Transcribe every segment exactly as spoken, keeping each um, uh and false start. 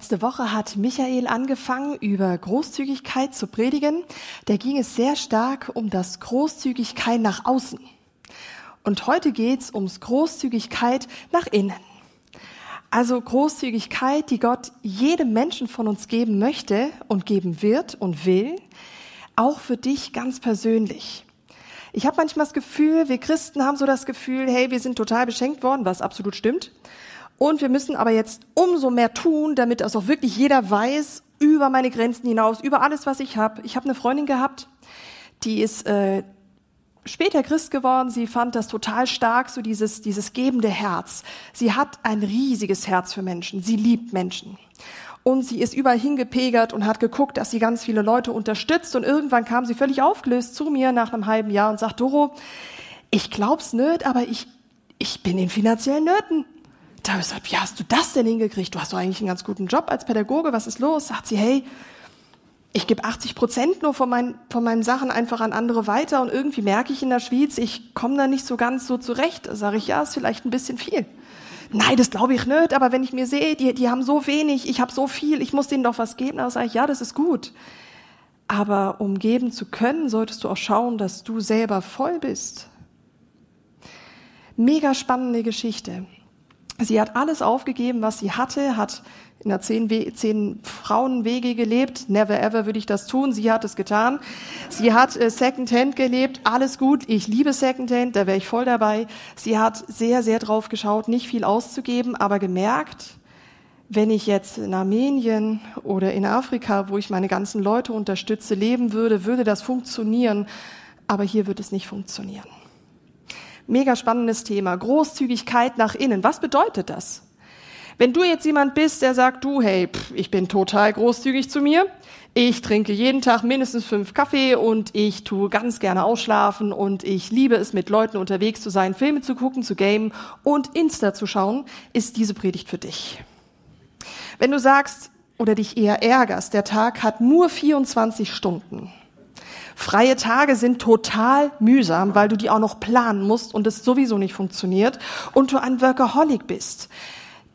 Letzte Woche hat Michael angefangen, über Großzügigkeit zu predigen. Da ging es sehr stark um das Großzügigkeit nach außen. Und heute geht es ums Großzügigkeit nach innen. Also Großzügigkeit, die Gott jedem Menschen von uns geben möchte und geben wird und will, auch für dich ganz persönlich. Ich habe manchmal das Gefühl, wir Christen haben so das Gefühl, hey, wir sind total beschenkt worden, was absolut stimmt. Und wir müssen aber jetzt umso mehr tun, damit das auch wirklich jeder weiß, über meine Grenzen hinaus, über alles, was ich habe. Ich habe eine Freundin gehabt, die ist äh, später Christ geworden. Sie fand das total stark, so dieses, dieses gebende Herz. Sie hat ein riesiges Herz für Menschen. Sie liebt Menschen. Und sie ist überall hingepegert und hat geguckt, dass sie ganz viele Leute unterstützt. Und irgendwann kam sie völlig aufgelöst zu mir nach einem halben Jahr und sagt, Doro, ich glaub's nicht, aber ich, ich bin in finanziellen Nöten. Da habe ich gesagt, wie hast du das denn hingekriegt? Du hast doch eigentlich einen ganz guten Job als Pädagoge, was ist los? Sagt sie, hey, ich gebe achtzig Prozent nur von meinen, von meinen Sachen einfach an andere weiter und irgendwie merke ich in der Schweiz, ich komme da nicht so ganz so zurecht. Da sage ich, ja, ist vielleicht ein bisschen viel. Nein, das glaube ich nicht, aber wenn ich mir sehe, die, die haben so wenig, ich habe so viel, ich muss denen doch was geben, dann sage ich, ja, das ist gut. Aber um geben zu können, solltest du auch schauen, dass du selber voll bist. Mega spannende Geschichte. Sie hat alles aufgegeben, was sie hatte, hat in einer zehn, We- zehn Frauenwege gelebt. Never ever würde ich das tun. Sie hat es getan. Sie hat äh, Secondhand gelebt. Alles gut. Ich liebe Secondhand. Da wäre ich voll dabei. Sie hat sehr, sehr drauf geschaut, nicht viel auszugeben, aber gemerkt, wenn ich jetzt in Armenien oder in Afrika, wo ich meine ganzen Leute unterstütze, leben würde, würde das funktionieren. Aber hier wird es nicht funktionieren. Mega spannendes Thema. Großzügigkeit nach innen. Was bedeutet das? Wenn du jetzt jemand bist, der sagt, du, hey, pff, ich bin total großzügig zu mir, ich trinke jeden Tag mindestens fünf Kaffee und ich tue ganz gerne ausschlafen und ich liebe es, mit Leuten unterwegs zu sein, Filme zu gucken, zu gamen und Insta zu schauen, ist diese Predigt für dich. Wenn du sagst oder dich eher ärgerst, der Tag hat nur vierundzwanzig Stunden. Freie Tage sind total mühsam, weil du die auch noch planen musst und es sowieso nicht funktioniert und du ein Workaholic bist.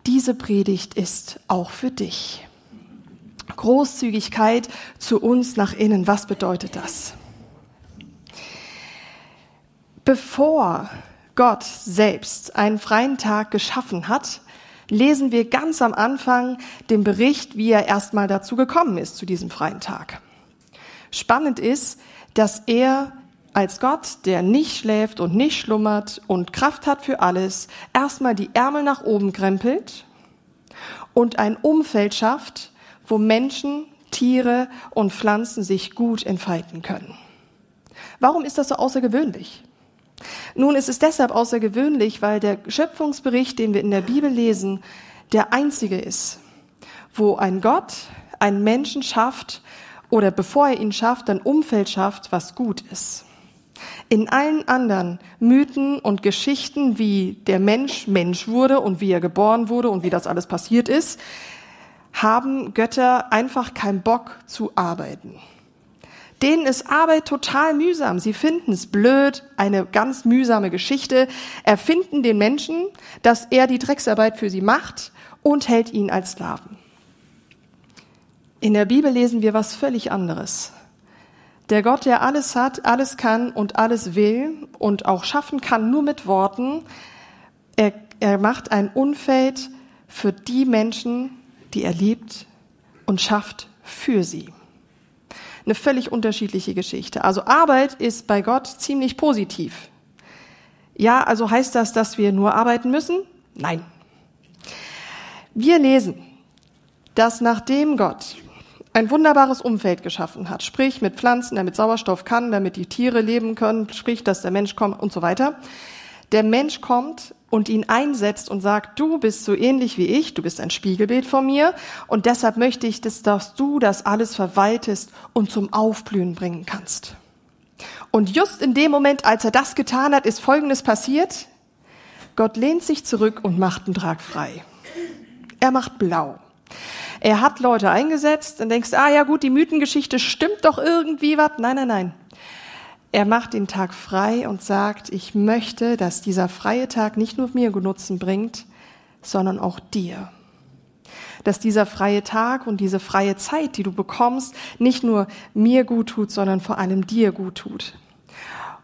Diese Predigt ist auch für dich. Großzügigkeit zu uns nach innen, was bedeutet das? Bevor Gott selbst einen freien Tag geschaffen hat, lesen wir ganz am Anfang den Bericht, wie er erstmal dazu gekommen ist, zu diesem freien Tag. Spannend ist, dass er als Gott, der nicht schläft und nicht schlummert und Kraft hat für alles, erstmal die Ärmel nach oben krempelt und ein Umfeld schafft, wo Menschen, Tiere und Pflanzen sich gut entfalten können. Warum ist das so außergewöhnlich? Nun, es ist deshalb außergewöhnlich, weil der Schöpfungsbericht, den wir in der Bibel lesen, der einzige ist, wo ein Gott einen Menschen schafft, oder bevor er ihn schafft, ein Umfeld schafft, was gut ist. In allen anderen Mythen und Geschichten, wie der Mensch Mensch wurde und wie er geboren wurde und wie das alles passiert ist, haben Götter einfach keinen Bock zu arbeiten. Denen ist Arbeit total mühsam. Sie finden es blöd, eine ganz mühsame Geschichte, erfinden den Menschen, dass er die Drecksarbeit für sie macht und hält ihn als Sklaven. In der Bibel lesen wir was völlig anderes. Der Gott, der alles hat, alles kann und alles will und auch schaffen kann, nur mit Worten, er, er macht ein Umfeld für die Menschen, die er liebt und schafft für sie. Eine völlig unterschiedliche Geschichte. Also Arbeit ist bei Gott ziemlich positiv. Ja, also heißt das, dass wir nur arbeiten müssen? Nein. Wir lesen, dass nachdem Gott ein wunderbares Umfeld geschaffen hat, sprich mit Pflanzen, damit Sauerstoff kann, damit die Tiere leben können, sprich, dass der Mensch kommt und so weiter. Der Mensch kommt und ihn einsetzt und sagt, du bist so ähnlich wie ich, du bist ein Spiegelbild von mir und deshalb möchte ich, dass du das alles verwaltest und zum Aufblühen bringen kannst. Und just in dem Moment, als er das getan hat, ist Folgendes passiert. Gott lehnt sich zurück und macht einen Tag frei. Er macht blau. Er hat Leute eingesetzt, dann denkst du, ah ja gut, die Mythengeschichte stimmt doch irgendwie was. Nein, nein, nein. Er macht den Tag frei und sagt, ich möchte, dass dieser freie Tag nicht nur mir Nutzen bringt, sondern auch dir. dass dieser freie Tag und diese freie Zeit, die du bekommst, nicht nur mir gut tut, sondern vor allem dir gut tut.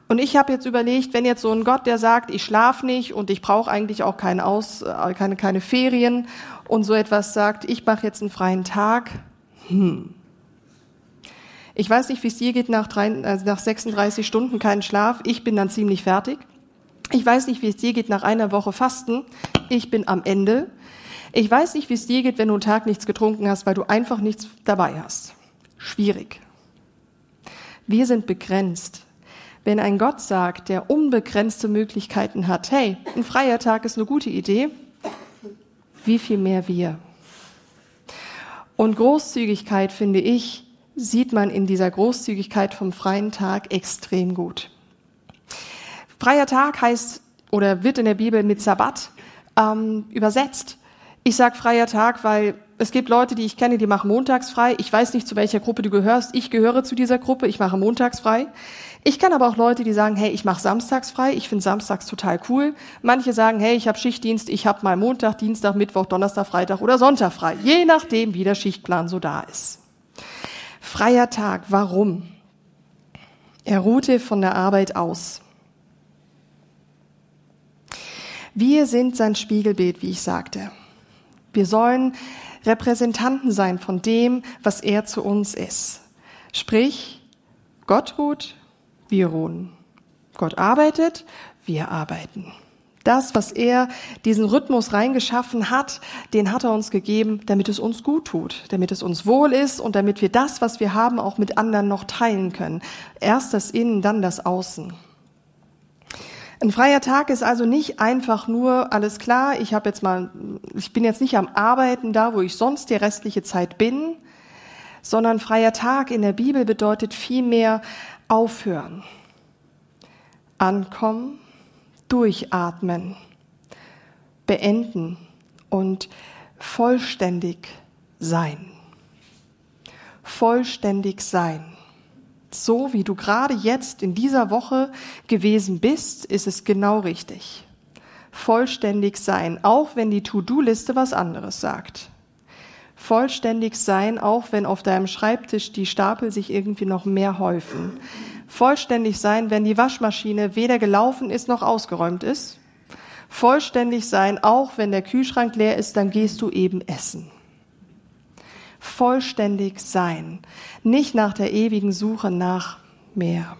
Und ich habe jetzt überlegt, wenn jetzt so ein Gott, der sagt, ich schlafe nicht und ich brauche eigentlich auch kein Aus, keine, keine Ferien und so etwas sagt, ich mache jetzt einen freien Tag. Hm. Ich weiß nicht, wie es dir geht nach, drei, also nach sechsunddreißig Stunden keinen Schlaf. Ich bin dann ziemlich fertig. Ich weiß nicht, wie es dir geht nach einer Woche Fasten. Ich bin am Ende. Ich weiß nicht, wie es dir geht, wenn du einen Tag nichts getrunken hast, weil du einfach nichts dabei hast. Schwierig. Wir sind begrenzt. Wenn ein Gott sagt, der unbegrenzte Möglichkeiten hat, hey, ein freier Tag ist eine gute Idee, wie viel mehr wir? Und Großzügigkeit, finde ich, sieht man in dieser Großzügigkeit vom freien Tag extrem gut. Freier Tag heißt, oder wird in der Bibel mit Sabbat ähm, übersetzt. Ich sage freier Tag, weil es gibt Leute, die ich kenne, die machen montags frei. Ich weiß nicht, zu welcher Gruppe du gehörst. Ich gehöre zu dieser Gruppe, ich mache montags frei. Ich kenne aber auch Leute, die sagen, hey, ich mache samstags frei. Ich finde samstags total cool. Manche sagen, hey, ich habe Schichtdienst. Ich habe mal Montag, Dienstag, Mittwoch, Donnerstag, Freitag oder Sonntag frei. Je nachdem, wie der Schichtplan so da ist. Freier Tag, warum? Er ruhte von der Arbeit aus. Wir sind sein Spiegelbild, wie ich sagte. Wir sollen Repräsentanten sein von dem, was er zu uns ist. Sprich, Gott ruht, wir ruhen. Gott arbeitet, wir arbeiten. Das, was er diesen Rhythmus reingeschaffen hat, den hat er uns gegeben, damit es uns gut tut, damit es uns wohl ist und damit wir das, was wir haben, auch mit anderen noch teilen können. Erst das Innen, dann das Außen. Ein freier Tag ist also nicht einfach nur alles klar. Ich habe jetzt mal, ich bin jetzt nicht am Arbeiten da, wo ich sonst die restliche Zeit bin, sondern freier Tag in der Bibel bedeutet vielmehr aufhören, ankommen, durchatmen, beenden und vollständig sein. Vollständig sein. So wie du gerade jetzt in dieser Woche gewesen bist, ist es genau richtig. Vollständig sein, auch wenn die To-Do-Liste was anderes sagt. Vollständig sein, auch wenn auf deinem Schreibtisch die Stapel sich irgendwie noch mehr häufen. Vollständig sein, wenn die Waschmaschine weder gelaufen ist noch ausgeräumt ist. Vollständig sein, auch wenn der Kühlschrank leer ist, dann gehst du eben essen. Vollständig sein, nicht nach der ewigen Suche nach mehr.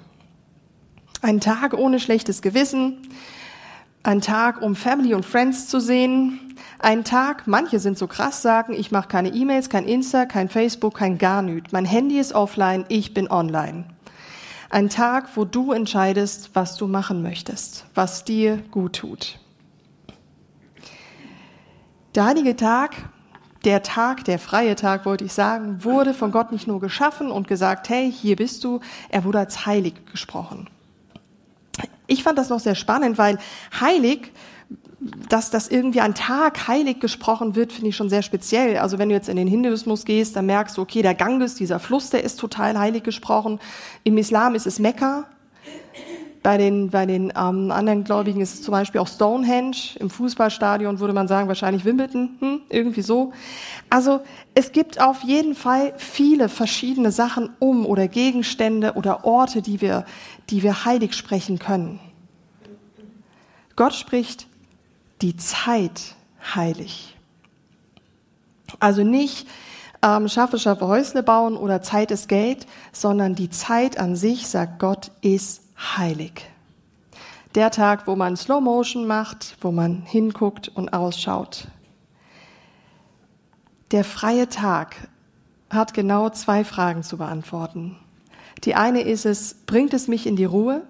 Ein Tag ohne schlechtes Gewissen, ein Tag, um Family und Friends zu sehen, ein Tag, manche sind so krass, sagen, ich mache keine E-Mails, kein Insta, kein Facebook, kein gar nüt. Mein Handy ist offline, ich bin online. Ein Tag, wo du entscheidest, was du machen möchtest, was dir gut tut. Der heilige Tag, Der Tag, der freie Tag, wollte ich sagen, wurde von Gott nicht nur geschaffen und gesagt, hey, hier bist du, er wurde als heilig gesprochen. Ich fand das noch sehr spannend, weil heilig, dass das irgendwie an Tag heilig gesprochen wird, finde ich schon sehr speziell. Also wenn du jetzt in den Hinduismus gehst, dann merkst du, okay, der Ganges, dieser Fluss, der ist total heilig gesprochen. Im Islam ist es Mekka. Bei den, bei den ähm, anderen Gläubigen ist es zum Beispiel auch Stonehenge. Im Fußballstadion würde man sagen, wahrscheinlich Wimbledon, hm, irgendwie so. Also es gibt auf jeden Fall viele verschiedene Sachen um oder Gegenstände oder Orte, die wir, die wir heilig sprechen können. Gott spricht die Zeit heilig. Also nicht ähm, schaffe, schaffe, Häusle bauen oder Zeit ist Geld, sondern die Zeit an sich, sagt Gott, ist heilig. Der Tag, wo man Slow Motion macht, wo man hinguckt und ausschaut. Der freie Tag hat genau zwei Fragen zu beantworten. Die eine ist es, bringt es mich in die Ruhe?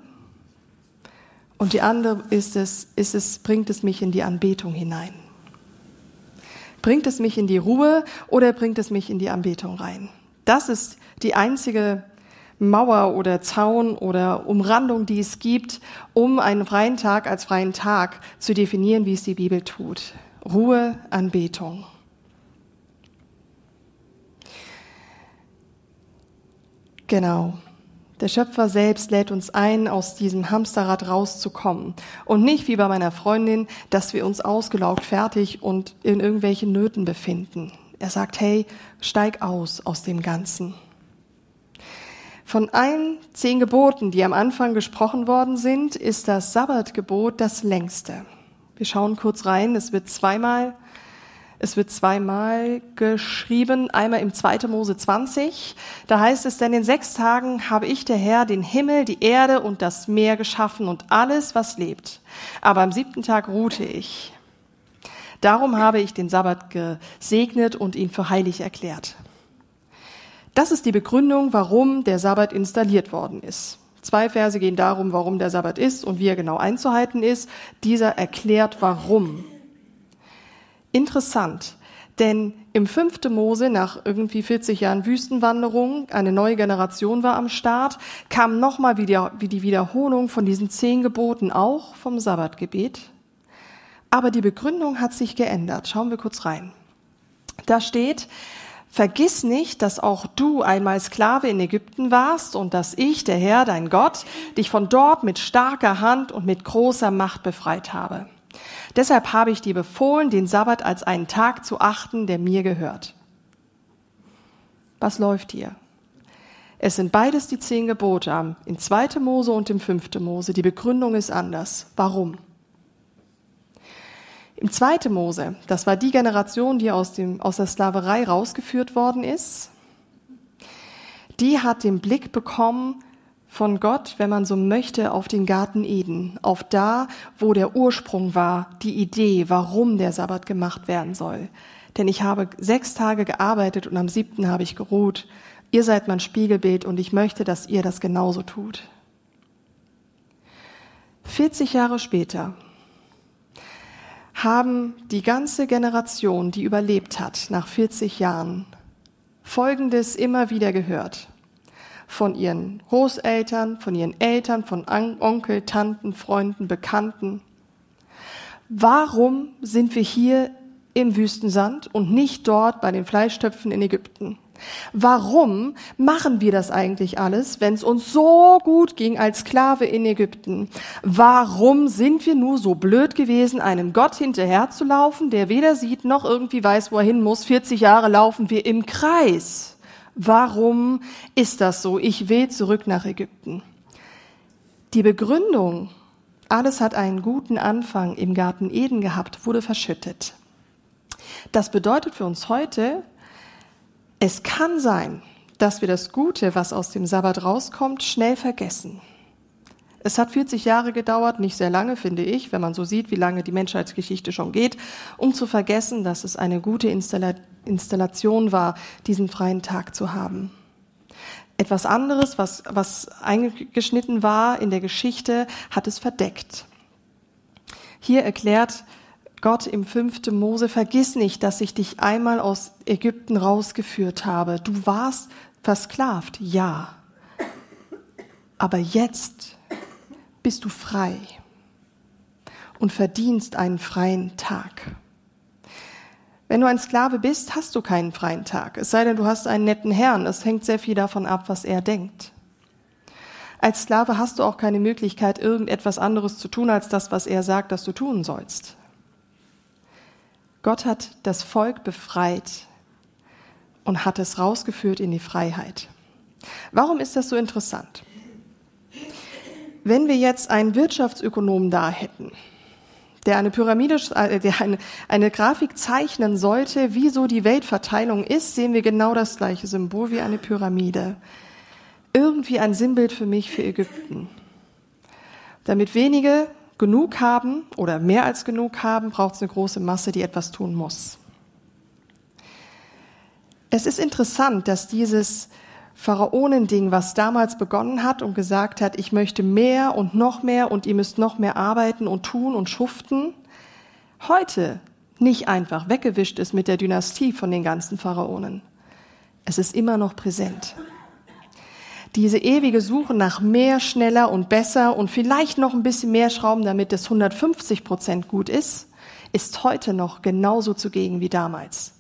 Und die andere ist es, ist es, bringt es mich in die Anbetung hinein? Bringt es mich in die Ruhe oder bringt es mich in die Anbetung rein? Das ist die einzige Mauer oder Zaun oder Umrandung, die es gibt, um einen freien Tag als freien Tag zu definieren, wie es die Bibel tut. Ruhe, Anbetung. Genau. Der Schöpfer selbst lädt uns ein, aus diesem Hamsterrad rauszukommen. Und nicht wie bei meiner Freundin, dass wir uns ausgelaugt, fertig und in irgendwelchen Nöten befinden. Er sagt, hey, steig aus aus dem Ganzen. Von allen zehn Geboten, die am Anfang gesprochen worden sind, ist das Sabbatgebot das längste. Wir schauen kurz rein, es wird zweimal, es wird zweimal geschrieben, einmal im zweiten Mose zwanzig. Da heißt es, denn in sechs Tagen habe ich, der Herr, den Himmel, die Erde und das Meer geschaffen und alles, was lebt. Aber am siebten Tag ruhte ich. Darum habe ich den Sabbat gesegnet und ihn für heilig erklärt. Das ist die Begründung, warum der Sabbat installiert worden ist. Zwei Verse gehen darum, warum der Sabbat ist und wie er genau einzuhalten ist. Dieser erklärt, warum. Interessant, denn im fünften Mose, nach irgendwie vierzig Jahren Wüstenwanderung, eine neue Generation war am Start, kam nochmal wie die Wiederholung von diesen zehn Geboten, auch vom Sabbatgebet. Aber die Begründung hat sich geändert. Schauen wir kurz rein. Da steht: Vergiss nicht, dass auch du einmal Sklave in Ägypten warst und dass ich, der Herr, dein Gott, dich von dort mit starker Hand und mit großer Macht befreit habe. Deshalb habe ich dir befohlen, den Sabbat als einen Tag zu achten, der mir gehört. Was läuft hier? Es sind beides die zehn Gebote, im zweiten Mose und im fünften Mose. Die Begründung ist anders. Warum? Im zweiten Mose, das war die Generation, die aus, dem, aus der Sklaverei rausgeführt worden ist, die hat den Blick bekommen von Gott, wenn man so möchte, auf den Garten Eden, auf da, wo der Ursprung war, die Idee, warum der Sabbat gemacht werden soll. Denn ich habe sechs Tage gearbeitet und am siebten habe ich geruht. Ihr seid mein Spiegelbild und ich möchte, dass ihr das genauso tut. vierzig Jahre später haben die ganze Generation, die überlebt hat, nach vierzig Jahren, Folgendes immer wieder gehört. Von ihren Großeltern, von ihren Eltern, von Onkel, Tanten, Freunden, Bekannten. Warum sind wir hier im Wüstensand und nicht dort bei den Fleischtöpfen in Ägypten? Warum machen wir das eigentlich alles, wenn es uns so gut ging als Sklave in Ägypten? Warum sind wir nur so blöd gewesen, einem Gott hinterherzulaufen, der weder sieht noch irgendwie weiß, wo er hin muss? vierzig Jahre laufen wir im Kreis. Warum ist das so? Ich will zurück nach Ägypten. Die Begründung, alles hat einen guten Anfang im Garten Eden gehabt, wurde verschüttet. Das bedeutet für uns heute, es kann sein, dass wir das Gute, was aus dem Sabbat rauskommt, schnell vergessen. Es hat vierzig Jahre gedauert, nicht sehr lange, finde ich, wenn man so sieht, wie lange die Menschheitsgeschichte schon geht, um zu vergessen, dass es eine gute Installa- Installation war, diesen freien Tag zu haben. Etwas anderes, was, was eingeschnitten war in der Geschichte, hat es verdeckt. Hier erklärt Gott im fünften Mose, vergiss nicht, dass ich dich einmal aus Ägypten rausgeführt habe. Du warst versklavt, ja. Aber jetzt bist du frei und verdienst einen freien Tag. Wenn du ein Sklave bist, hast du keinen freien Tag. Es sei denn, du hast einen netten Herrn. Es hängt sehr viel davon ab, was er denkt. Als Sklave hast du auch keine Möglichkeit, irgendetwas anderes zu tun, als das, was er sagt, dass du tun sollst. Gott hat das Volk befreit und hat es rausgeführt in die Freiheit. Warum ist das so interessant? Wenn wir jetzt einen Wirtschaftsökonomen da hätten, der eine Pyramide, der eine, eine Grafik zeichnen sollte, wie so die Weltverteilung ist, sehen wir genau das gleiche Symbol wie eine Pyramide. Irgendwie ein Sinnbild für mich für Ägypten. Damit wenige genug haben oder mehr als genug haben, braucht es eine große Masse, die etwas tun muss. Es ist interessant, dass dieses Pharaonending, was damals begonnen hat und gesagt hat, ich möchte mehr und noch mehr und ihr müsst noch mehr arbeiten und tun und schuften, heute nicht einfach weggewischt ist mit der Dynastie von den ganzen Pharaonen. Es ist immer noch präsent. Diese ewige Suche nach mehr, schneller und besser und vielleicht noch ein bisschen mehr Schrauben, damit es hundertfünfzig Prozent gut ist, ist heute noch genauso zugegen wie damals.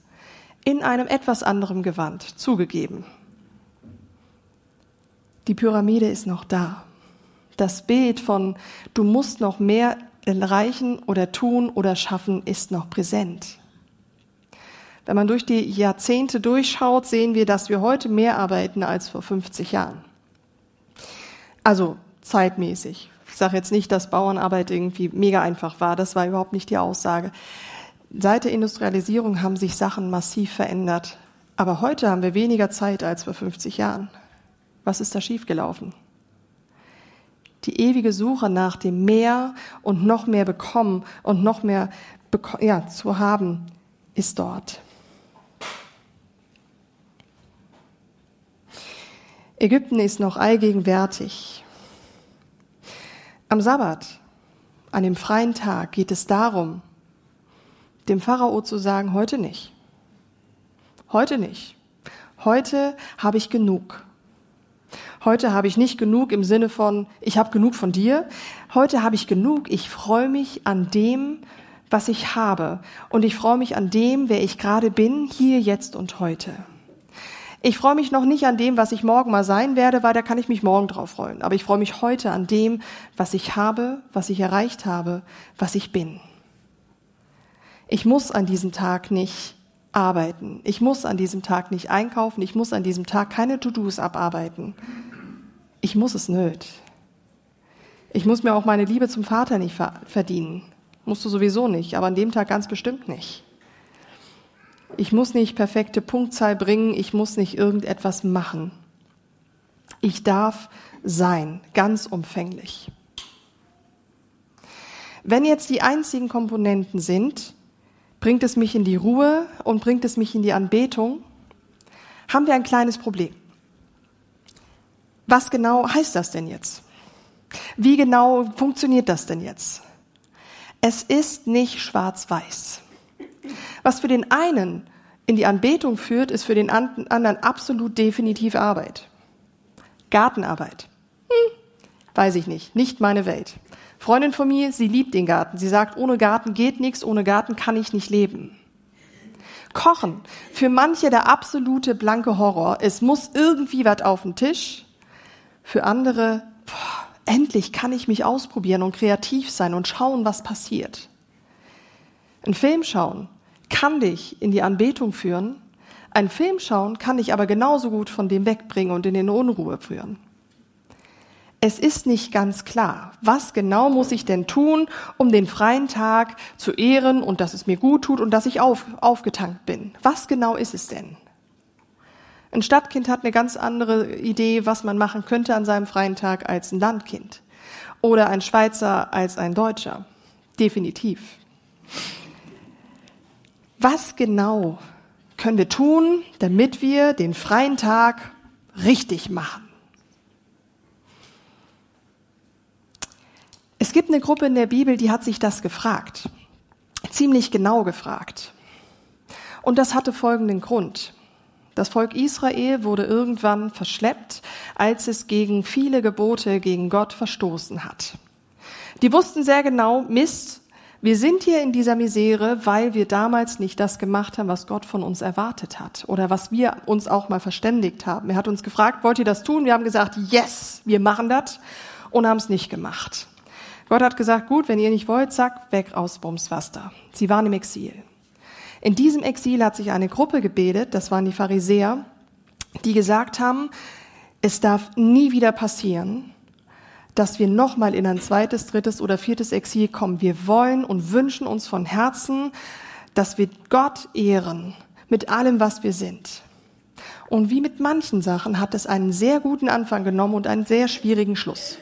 In einem etwas anderen Gewand, zugegeben. Die Pyramide ist noch da. Das Bild von, du musst noch mehr erreichen oder tun oder schaffen, ist noch präsent. Wenn man durch die Jahrzehnte durchschaut, sehen wir, dass wir heute mehr arbeiten als vor fünfzig Jahren. Also zeitmäßig. Ich sage jetzt nicht, dass Bauernarbeit irgendwie mega einfach war. Das war überhaupt nicht die Aussage. Seit der Industrialisierung haben sich Sachen massiv verändert. Aber heute haben wir weniger Zeit als vor fünfzig Jahren. Was ist da schiefgelaufen? Die ewige Suche nach dem Mehr und noch mehr bekommen und noch mehr beko- ja, zu haben, ist dort. Ägypten ist noch allgegenwärtig. Am Sabbat, an dem freien Tag, geht es darum, dem Pharao zu sagen, heute nicht. Heute nicht. Heute habe ich genug. Heute habe ich nicht genug im Sinne von, ich habe genug von dir. Heute habe ich genug. Ich freue mich an dem, was ich habe. Und ich freue mich an dem, wer ich gerade bin, hier, jetzt und heute. Ich freue mich noch nicht an dem, was ich morgen mal sein werde, weil da kann ich mich morgen drauf freuen. Aber ich freue mich heute an dem, was ich habe, was ich erreicht habe, was ich bin. Ich muss an diesem Tag nicht arbeiten. Ich muss an diesem Tag nicht einkaufen. Ich muss an diesem Tag keine To-Dos abarbeiten. Ich muss es nicht. Ich muss mir auch meine Liebe zum Vater nicht verdienen. Musst du sowieso nicht, aber an dem Tag ganz bestimmt nicht. Ich muss nicht perfekte Punktzahl bringen. Ich muss nicht irgendetwas machen. Ich darf sein, ganz umfänglich. Wenn jetzt die einzigen Komponenten sind, bringt es mich in die Ruhe und bringt es mich in die Anbetung, haben wir ein kleines Problem. Was genau heißt das denn jetzt? Wie genau funktioniert das denn jetzt? Es ist nicht schwarz-weiß. Was für den einen in die Anbetung führt, ist für den anderen absolut definitiv Arbeit. Gartenarbeit. Hm, weiß ich nicht, nicht meine Welt. Freundin von mir, sie liebt den Garten. Sie sagt, ohne Garten geht nichts, ohne Garten kann ich nicht leben. Kochen, für manche der absolute blanke Horror. Es muss irgendwie was auf den Tisch. Für andere, boah, endlich kann ich mich ausprobieren und kreativ sein und schauen, was passiert. Ein Film schauen kann dich in die Anbetung führen. Ein Film schauen kann dich aber genauso gut von dem wegbringen und in die Unruhe führen. Es ist nicht ganz klar, was genau muss ich denn tun, um den freien Tag zu ehren und dass es mir gut tut und dass ich auf, aufgetankt bin. Was genau ist es denn? Ein Stadtkind hat eine ganz andere Idee, was man machen könnte an seinem freien Tag als ein Landkind. Oder ein Schweizer als ein Deutscher. Definitiv. Was genau können wir tun, damit wir den freien Tag richtig machen? Es gibt eine Gruppe in der Bibel, die hat sich das gefragt, ziemlich genau gefragt. Und das hatte folgenden Grund. Das Volk Israel wurde irgendwann verschleppt, als es gegen viele Gebote gegen Gott verstoßen hat. Die wussten sehr genau, Mist, wir sind hier in dieser Misere, weil wir damals nicht das gemacht haben, was Gott von uns erwartet hat oder was wir uns auch mal verständigt haben. Er hat uns gefragt, wollt ihr das tun? Wir haben gesagt, yes, wir machen das und haben es nicht gemacht. Gott hat gesagt, gut, wenn ihr nicht wollt, zack, weg aus Bumswaster. Sie waren im Exil. In diesem Exil hat sich eine Gruppe gebildet, das waren die Pharisäer, die gesagt haben, es darf nie wieder passieren, dass wir nochmal in ein zweites, drittes oder viertes Exil kommen. Wir wollen und wünschen uns von Herzen, dass wir Gott ehren mit allem, was wir sind. Und wie mit manchen Sachen hat es einen sehr guten Anfang genommen und einen sehr schwierigen Schluss.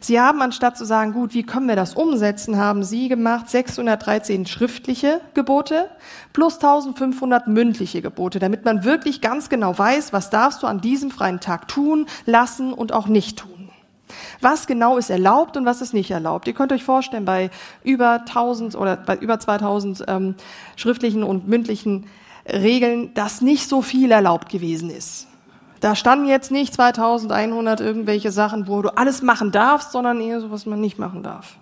Sie haben, anstatt zu sagen, gut, wie können wir das umsetzen, haben sie gemacht sechshundertdreizehn schriftliche Gebote plus eintausendfünfhundert mündliche Gebote, damit man wirklich ganz genau weiß, was darfst du an diesem freien Tag tun, lassen und auch nicht tun. Was genau ist erlaubt und was ist nicht erlaubt. Ihr könnt euch vorstellen, bei über eintausend oder bei über zweitausend ähm, schriftlichen und mündlichen Regeln, dass nicht so viel erlaubt gewesen ist. Da standen jetzt nicht zweitausendeinhundert irgendwelche Sachen, wo du alles machen darfst, sondern eher so, was man nicht machen darf.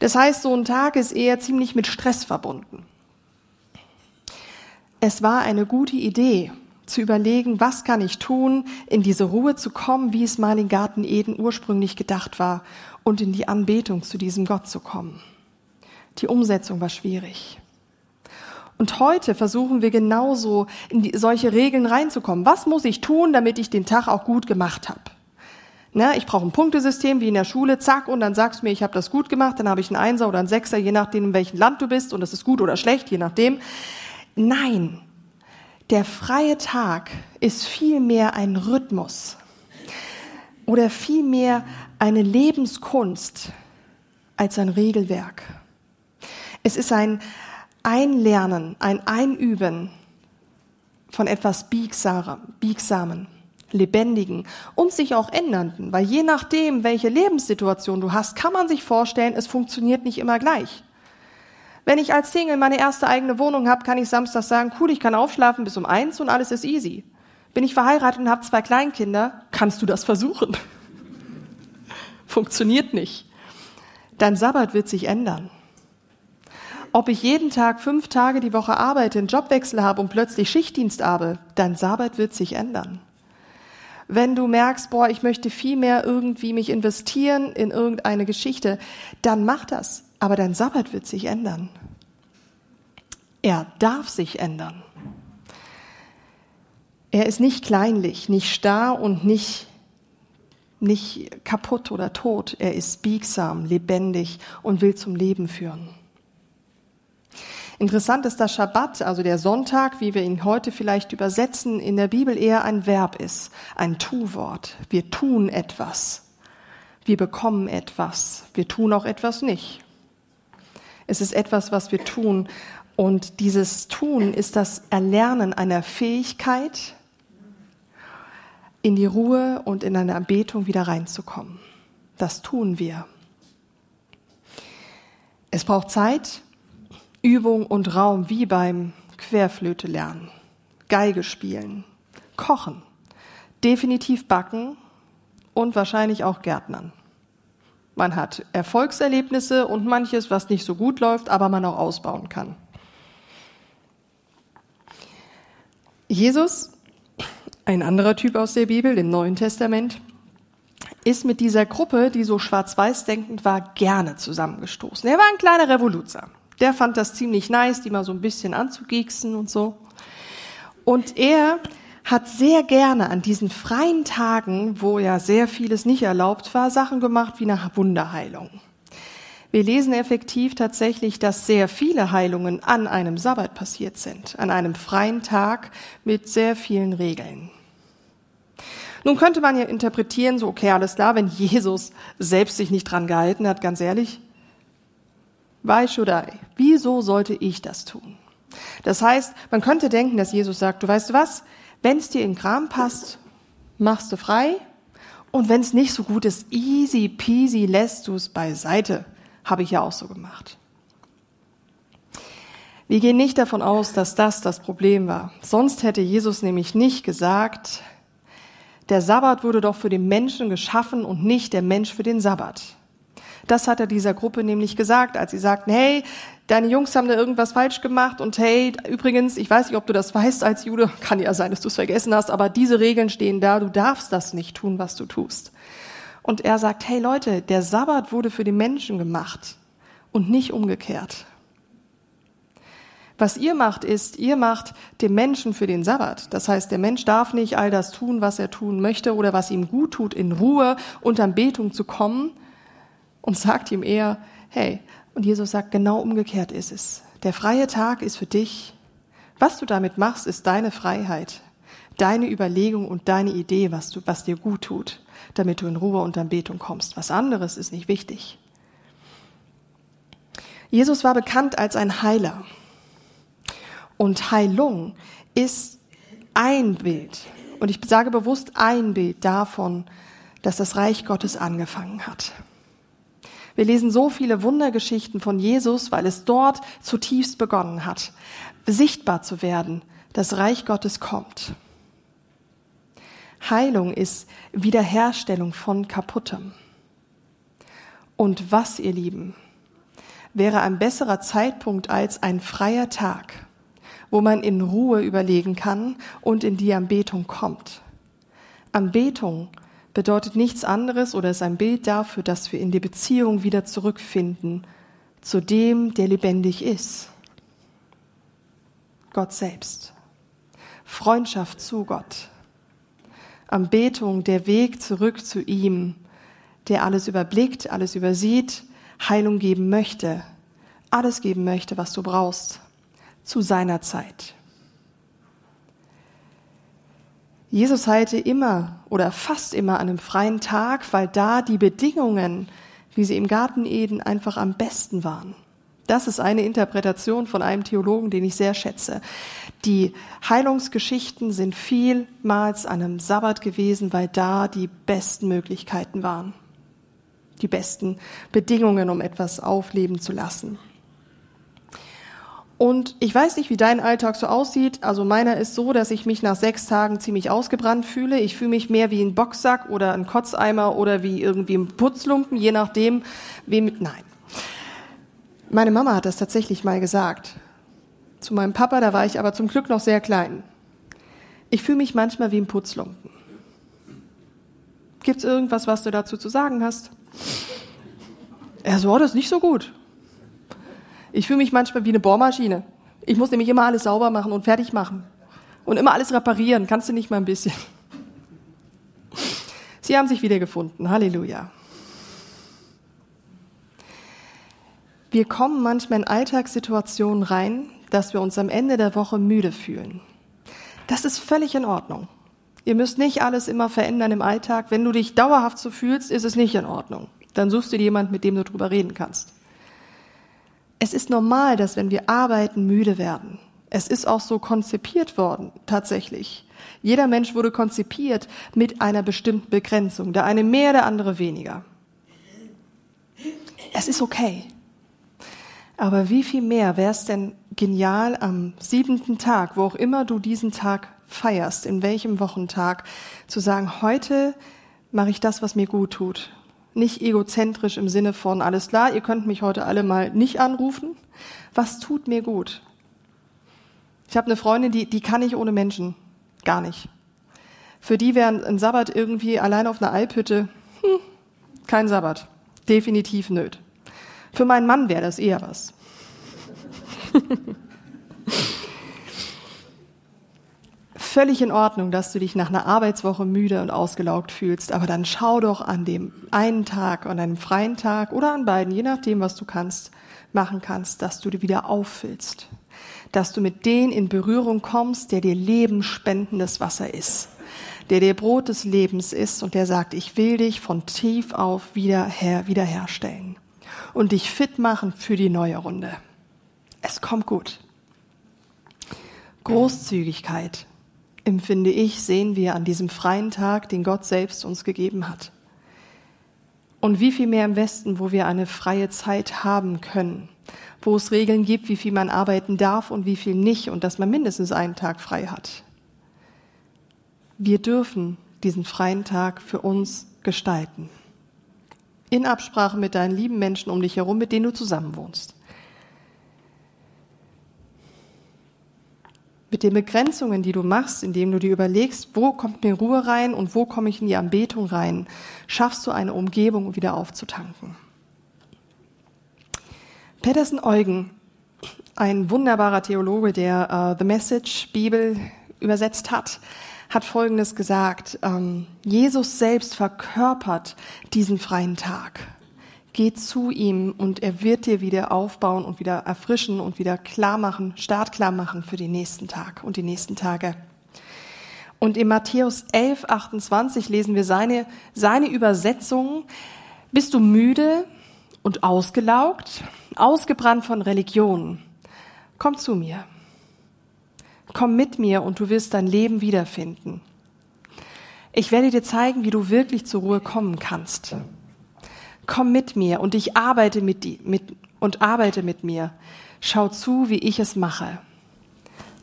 Das heißt, so ein Tag ist eher ziemlich mit Stress verbunden. Es war eine gute Idee, zu überlegen, was kann ich tun, in diese Ruhe zu kommen, wie es mal in Garten Eden ursprünglich gedacht war, und in die Anbetung zu diesem Gott zu kommen. Die Umsetzung war schwierig. Und heute versuchen wir genauso in die, solche Regeln reinzukommen. Was muss ich tun, damit ich den Tag auch gut gemacht habe? Ne, ich brauche ein Punktesystem wie in der Schule, zack, und dann sagst du mir, ich habe das gut gemacht, dann habe ich einen Einser oder einen Sechser, je nachdem, in welchem Land du bist, und das ist gut oder schlecht, je nachdem. Nein, der freie Tag ist vielmehr ein Rhythmus oder vielmehr eine Lebenskunst als ein Regelwerk. Es ist ein Einlernen, ein Einüben von etwas Biegsamen, Lebendigen und sich auch Ändernden, weil je nachdem, welche Lebenssituation du hast, kann man sich vorstellen, es funktioniert nicht immer gleich. Wenn ich als Single meine erste eigene Wohnung habe, kann ich samstags sagen, cool, ich kann aufschlafen bis um eins und alles ist easy. Bin ich verheiratet und habe zwei Kleinkinder, kannst du das versuchen? Funktioniert nicht. Dein Sabbat wird sich ändern. Ob ich jeden Tag fünf Tage die Woche arbeite, einen Jobwechsel habe und plötzlich Schichtdienst habe, dein Sabbat wird sich ändern. Wenn du merkst, boah, ich möchte viel mehr irgendwie mich investieren in irgendeine Geschichte, dann mach das. Aber dein Sabbat wird sich ändern. Er darf sich ändern. Er ist nicht kleinlich, nicht starr und nicht, nicht kaputt oder tot. Er ist biegsam, lebendig und will zum Leben führen. Interessant ist, dass Schabbat, also der Sonntag, wie wir ihn heute vielleicht übersetzen, in der Bibel eher ein Verb ist, ein Tu-Wort. Wir tun etwas, wir bekommen etwas, wir tun auch etwas nicht. Es ist etwas, was wir tun, und dieses Tun ist das Erlernen einer Fähigkeit, in die Ruhe und in eine Anbetung wieder reinzukommen. Das tun wir. Es braucht Zeit, Übung und Raum, wie beim Querflöte lernen, Geige spielen, kochen, definitiv backen und wahrscheinlich auch Gärtnern. Man hat Erfolgserlebnisse und manches, was nicht so gut läuft, aber man auch ausbauen kann. Jesus, ein anderer Typ aus der Bibel, dem Neuen Testament, ist mit dieser Gruppe, die so schwarz-weiß denkend war, gerne zusammengestoßen. Er war ein kleiner Revoluzer. Der fand das ziemlich nice, die mal so ein bisschen anzugieksen und so. Und er hat sehr gerne an diesen freien Tagen, wo ja sehr vieles nicht erlaubt war, Sachen gemacht wie eine Wunderheilung. Wir lesen effektiv tatsächlich, dass sehr viele Heilungen an einem Sabbat passiert sind, an einem freien Tag mit sehr vielen Regeln. Nun könnte man ja interpretieren, so okay, alles klar, wenn Jesus selbst sich nicht dran gehalten hat, ganz ehrlich, why should I? Wieso sollte ich das tun? Das heißt, man könnte denken, dass Jesus sagt, du weißt was, wenn es dir in den Kram passt, machst du frei. Und wenn es nicht so gut ist, easy peasy, lässt du es beiseite. Habe ich ja auch so gemacht. Wir gehen nicht davon aus, dass das das Problem war. Sonst hätte Jesus nämlich nicht gesagt, der Sabbat wurde doch für den Menschen geschaffen und nicht der Mensch für den Sabbat. Das hat er dieser Gruppe nämlich gesagt, als sie sagten, hey, deine Jungs haben da irgendwas falsch gemacht und hey, übrigens, ich weiß nicht, ob du das weißt als Jude, kann ja sein, dass du es vergessen hast, aber diese Regeln stehen da, du darfst das nicht tun, was du tust. Und er sagt, hey Leute, der Sabbat wurde für den Menschen gemacht und nicht umgekehrt. Was ihr macht, ist, ihr macht den Menschen für den Sabbat. Das heißt, der Mensch darf nicht all das tun, was er tun möchte oder was ihm gut tut, in Ruhe und Anbetung zu kommen, und sagt ihm eher, hey, und Jesus sagt, genau umgekehrt ist es. Der freie Tag ist für dich. Was du damit machst, ist deine Freiheit, deine Überlegung und deine Idee, was du, was dir gut tut, damit du in Ruhe und Anbetung kommst. Was anderes ist nicht wichtig. Jesus war bekannt als ein Heiler. Und Heilung ist ein Bild, und ich sage bewusst ein Bild davon, dass das Reich Gottes angefangen hat. Wir lesen so viele Wundergeschichten von Jesus, weil es dort zutiefst begonnen hat, sichtbar zu werden, das Reich Gottes kommt. Heilung ist Wiederherstellung von Kaputtem. Und was, ihr Lieben, wäre ein besserer Zeitpunkt als ein freier Tag, wo man in Ruhe überlegen kann und in die Anbetung kommt. Anbetung bedeutet nichts anderes oder ist ein Bild dafür, dass wir in die Beziehung wieder zurückfinden zu dem, der lebendig ist. Gott selbst. Freundschaft zu Gott. Anbetung, der Weg zurück zu ihm, der alles überblickt, alles übersieht, Heilung geben möchte, alles geben möchte, was du brauchst, zu seiner Zeit. Jesus heilte immer oder fast immer an einem freien Tag, weil da die Bedingungen, wie sie im Garten Eden, einfach am besten waren. Das ist eine Interpretation von einem Theologen, den ich sehr schätze. Die Heilungsgeschichten sind vielmals an einem Sabbat gewesen, weil da die besten Möglichkeiten waren. Die besten Bedingungen, um etwas aufleben zu lassen. Und ich weiß nicht, wie dein Alltag so aussieht. Also meiner ist so, dass ich mich nach sechs Tagen ziemlich ausgebrannt fühle. Ich fühle mich mehr wie ein Boxsack oder ein Kotzeimer oder wie irgendwie ein Putzlumpen, je nachdem, wem mit. Nein. Meine Mama hat das tatsächlich mal gesagt. Zu meinem Papa, da war ich aber zum Glück noch sehr klein. Ich fühle mich manchmal wie ein Putzlumpen. Gibt's irgendwas, was du dazu zu sagen hast? Er so, oh, das ist nicht so gut. Ich fühle mich manchmal wie eine Bohrmaschine. Ich muss nämlich immer alles sauber machen und fertig machen. Und immer alles reparieren. Kannst du nicht mal ein bisschen? Sie haben sich wiedergefunden. Halleluja. Wir kommen manchmal in Alltagssituationen rein, dass wir uns am Ende der Woche müde fühlen. Das ist völlig in Ordnung. Ihr müsst nicht alles immer verändern im Alltag. Wenn du dich dauerhaft so fühlst, ist es nicht in Ordnung. Dann suchst du dir jemanden, mit dem du drüber reden kannst. Es ist normal, dass wenn wir arbeiten, müde werden. Es ist auch so konzipiert worden, tatsächlich. Jeder Mensch wurde konzipiert mit einer bestimmten Begrenzung. Der eine mehr, der andere weniger. Es ist okay. Aber wie viel mehr wäre es denn genial am siebenten Tag, wo auch immer du diesen Tag feierst, in welchem Wochentag, zu sagen, heute mache ich das, was mir gut tut. Nicht egozentrisch im Sinne von, alles klar, ihr könnt mich heute alle mal nicht anrufen. Was tut mir gut? Ich habe eine Freundin, die, die kann ich ohne Menschen. Gar nicht. Für die wäre ein Sabbat irgendwie allein auf einer Alphütte, hm, kein Sabbat. Definitiv nöt. Für meinen Mann wäre das eher was. Völlig in Ordnung, dass du dich nach einer Arbeitswoche müde und ausgelaugt fühlst, aber dann schau doch an dem einen Tag, an einem freien Tag oder an beiden, je nachdem, was du kannst, machen kannst, dass du dir wieder auffüllst, dass du mit denen in Berührung kommst, der dir lebensspendendes Wasser ist, der dir Brot des Lebens ist und der sagt, ich will dich von tief auf wieder her, wiederherstellen und dich fit machen für die neue Runde. Es kommt gut. Großzügigkeit empfinde ich, sehen wir an diesem freien Tag, den Gott selbst uns gegeben hat. Und wie viel mehr im Westen, wo wir eine freie Zeit haben können, wo es Regeln gibt, wie viel man arbeiten darf und wie viel nicht und dass man mindestens einen Tag frei hat. Wir dürfen diesen freien Tag für uns gestalten. In Absprache mit deinen lieben Menschen um dich herum, mit denen du zusammenwohnst. Mit den Begrenzungen, die du machst, indem du dir überlegst, wo kommt mir Ruhe rein und wo komme ich in die Anbetung rein, schaffst du eine Umgebung, um wieder aufzutanken. Peterson Eugen, ein wunderbarer Theologe, der uh, The Message Bibel übersetzt hat, hat Folgendes gesagt, ähm, Jesus selbst verkörpert diesen freien Tag. Geh zu ihm und er wird dir wieder aufbauen und wieder erfrischen und wieder klar machen, startklar machen für den nächsten Tag und die nächsten Tage. Und in Matthäus elf, achtundzwanzig lesen wir seine, seine Übersetzung. Bist du müde und ausgelaugt, ausgebrannt von Religion? Komm zu mir. Komm mit mir und du wirst dein Leben wiederfinden. Ich werde dir zeigen, wie du wirklich zur Ruhe kommen kannst. Komm mit mir und ich arbeite mit dir mit, und arbeite mit mir. Schau zu, wie ich es mache.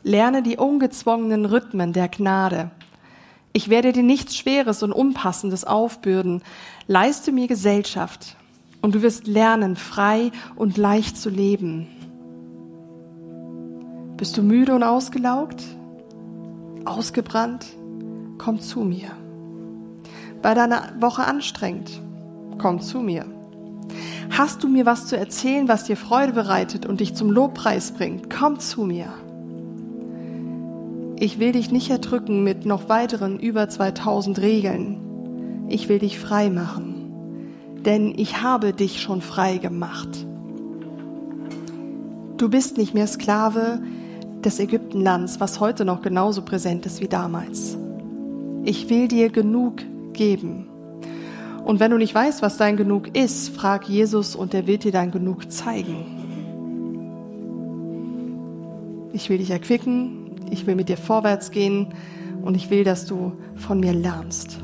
Lerne die ungezwungenen Rhythmen der Gnade. Ich werde dir nichts Schweres und Unpassendes aufbürden. Leiste mir Gesellschaft und du wirst lernen, frei und leicht zu leben. Bist du müde und ausgelaugt? Ausgebrannt? Komm zu mir. War deine Woche anstrengend? Komm zu mir. Hast du mir was zu erzählen, was dir Freude bereitet und dich zum Lobpreis bringt? Komm zu mir. Ich will dich nicht erdrücken mit noch weiteren über zweitausend Regeln. Ich will dich frei machen, denn ich habe dich schon frei gemacht. Du bist nicht mehr Sklave des Ägyptenlands, was heute noch genauso präsent ist wie damals. Ich will dir genug geben. Und wenn du nicht weißt, was dein Genug ist, frag Jesus und er wird dir dein Genug zeigen. Ich will dich erquicken, ich will mit dir vorwärts gehen und ich will, dass du von mir lernst.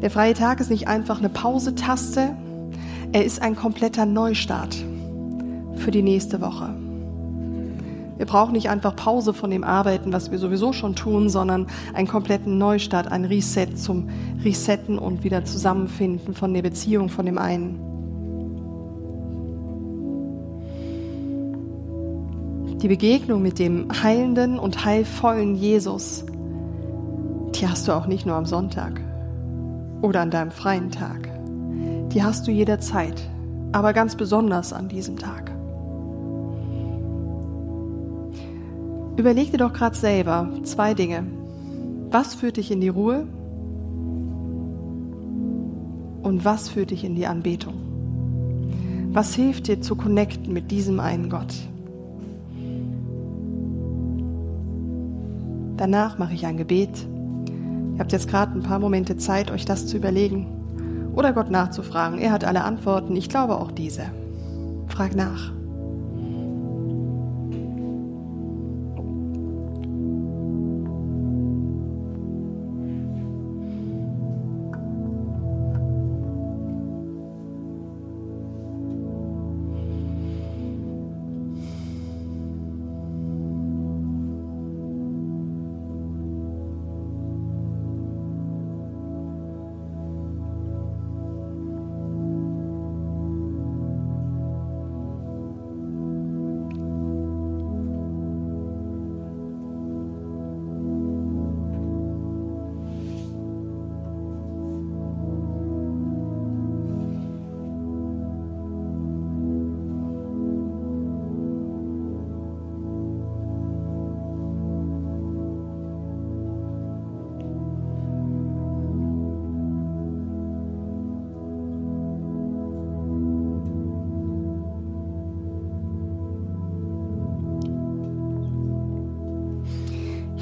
Der freie Tag ist nicht einfach eine Pause-Taste, er ist ein kompletter Neustart für die nächste Woche. Wir brauchen nicht einfach Pause von dem Arbeiten, was wir sowieso schon tun, sondern einen kompletten Neustart, ein Reset zum Resetten und wieder Zusammenfinden von der Beziehung von dem einen. Die Begegnung mit dem heilenden und heilvollen Jesus, die hast du auch nicht nur am Sonntag oder an deinem freien Tag. Die hast du jederzeit, aber ganz besonders an diesem Tag. Überleg dir doch gerade selber zwei Dinge. Was führt dich in die Ruhe? Und was führt dich in die Anbetung? Was hilft dir zu connecten mit diesem einen Gott? Danach mache ich ein Gebet. Ihr habt jetzt gerade ein paar Momente Zeit, euch das zu überlegen oder Gott nachzufragen. Er hat alle Antworten, ich glaube auch diese. Frag nach.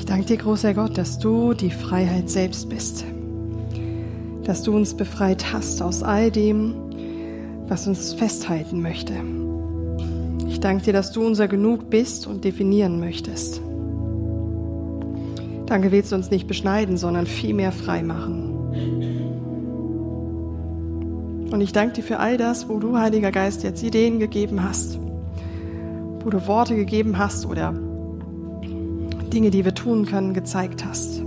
Dank dir, großer Gott, dass du die Freiheit selbst bist, dass du uns befreit hast aus all dem, was uns festhalten möchte. Ich danke dir, dass du unser Genug bist und definieren möchtest. Danke, willst du uns nicht beschneiden, sondern vielmehr frei machen. Und ich danke dir für all das, wo du, Heiliger Geist, jetzt Ideen gegeben hast, wo du Worte gegeben hast oder Dinge, die wir tun können, gezeigt hast.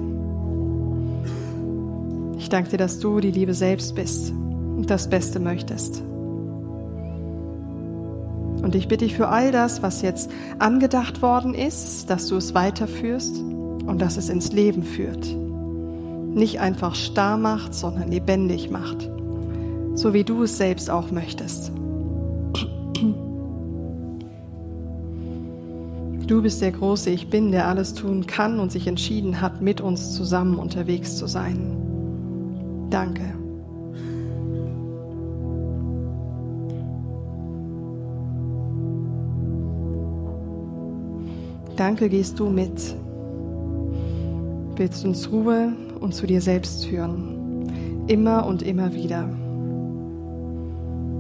Ich danke dir, dass du die Liebe selbst bist und das Beste möchtest. Und ich bitte dich für all das, was jetzt angedacht worden ist, dass du es weiterführst und dass es ins Leben führt. Nicht einfach starr macht, sondern lebendig macht, so wie du es selbst auch möchtest. Du bist der große Ich Bin, der alles tun kann und sich entschieden hat, mit uns zusammen unterwegs zu sein. Danke. Danke, gehst du mit. Willst uns Ruhe und zu dir selbst führen. Immer und immer wieder.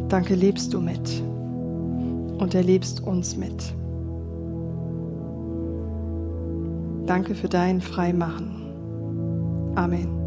Danke, lebst du mit und erlebst uns mit. Danke für dein Freimachen. Amen.